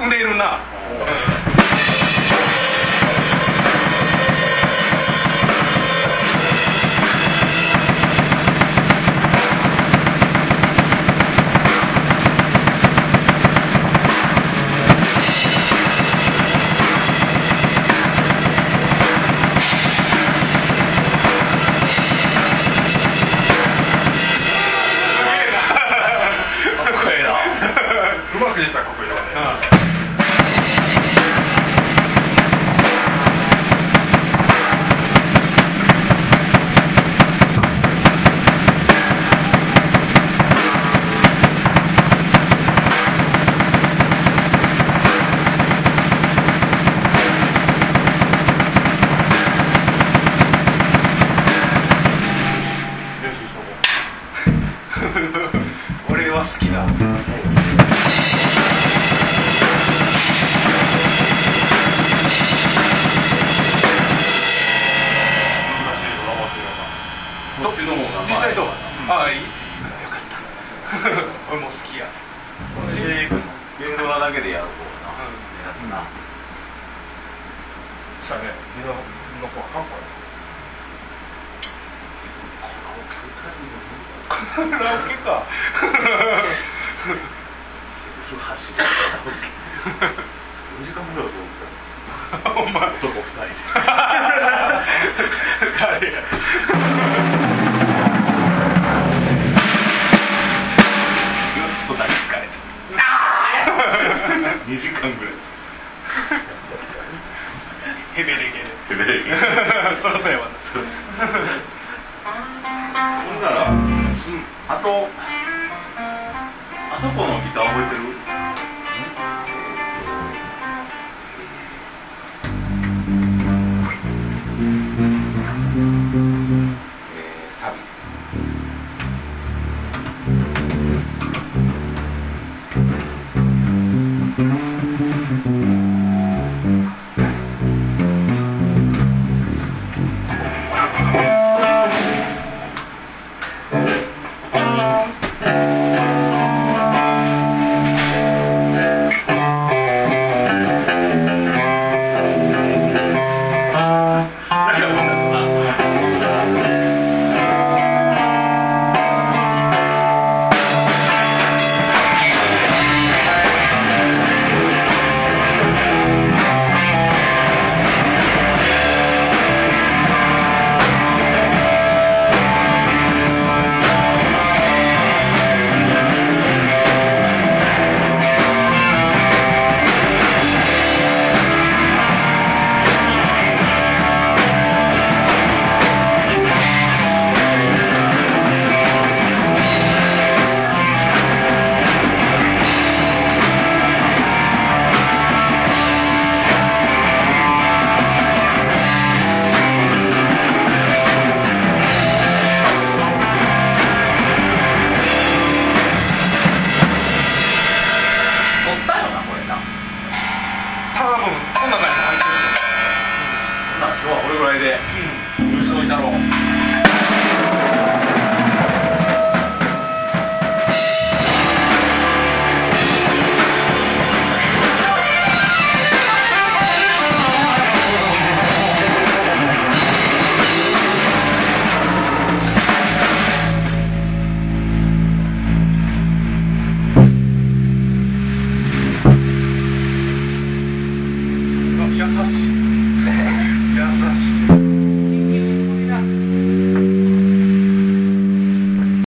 売れるな。俺は好きだ。実際どう？ああ、いい。よかった。俺も好きや。ゲームはだけでやろうな。やつな。さあね、みんなの子はカンパだ。カラオケか。お前男2人で。ずっと抱きつかれて。2時間ぐらいです。ヘベレゲル。ヘベレゲル。そらそうやわ。そうです。ほんなら。あと、あそこのギター覚えてる？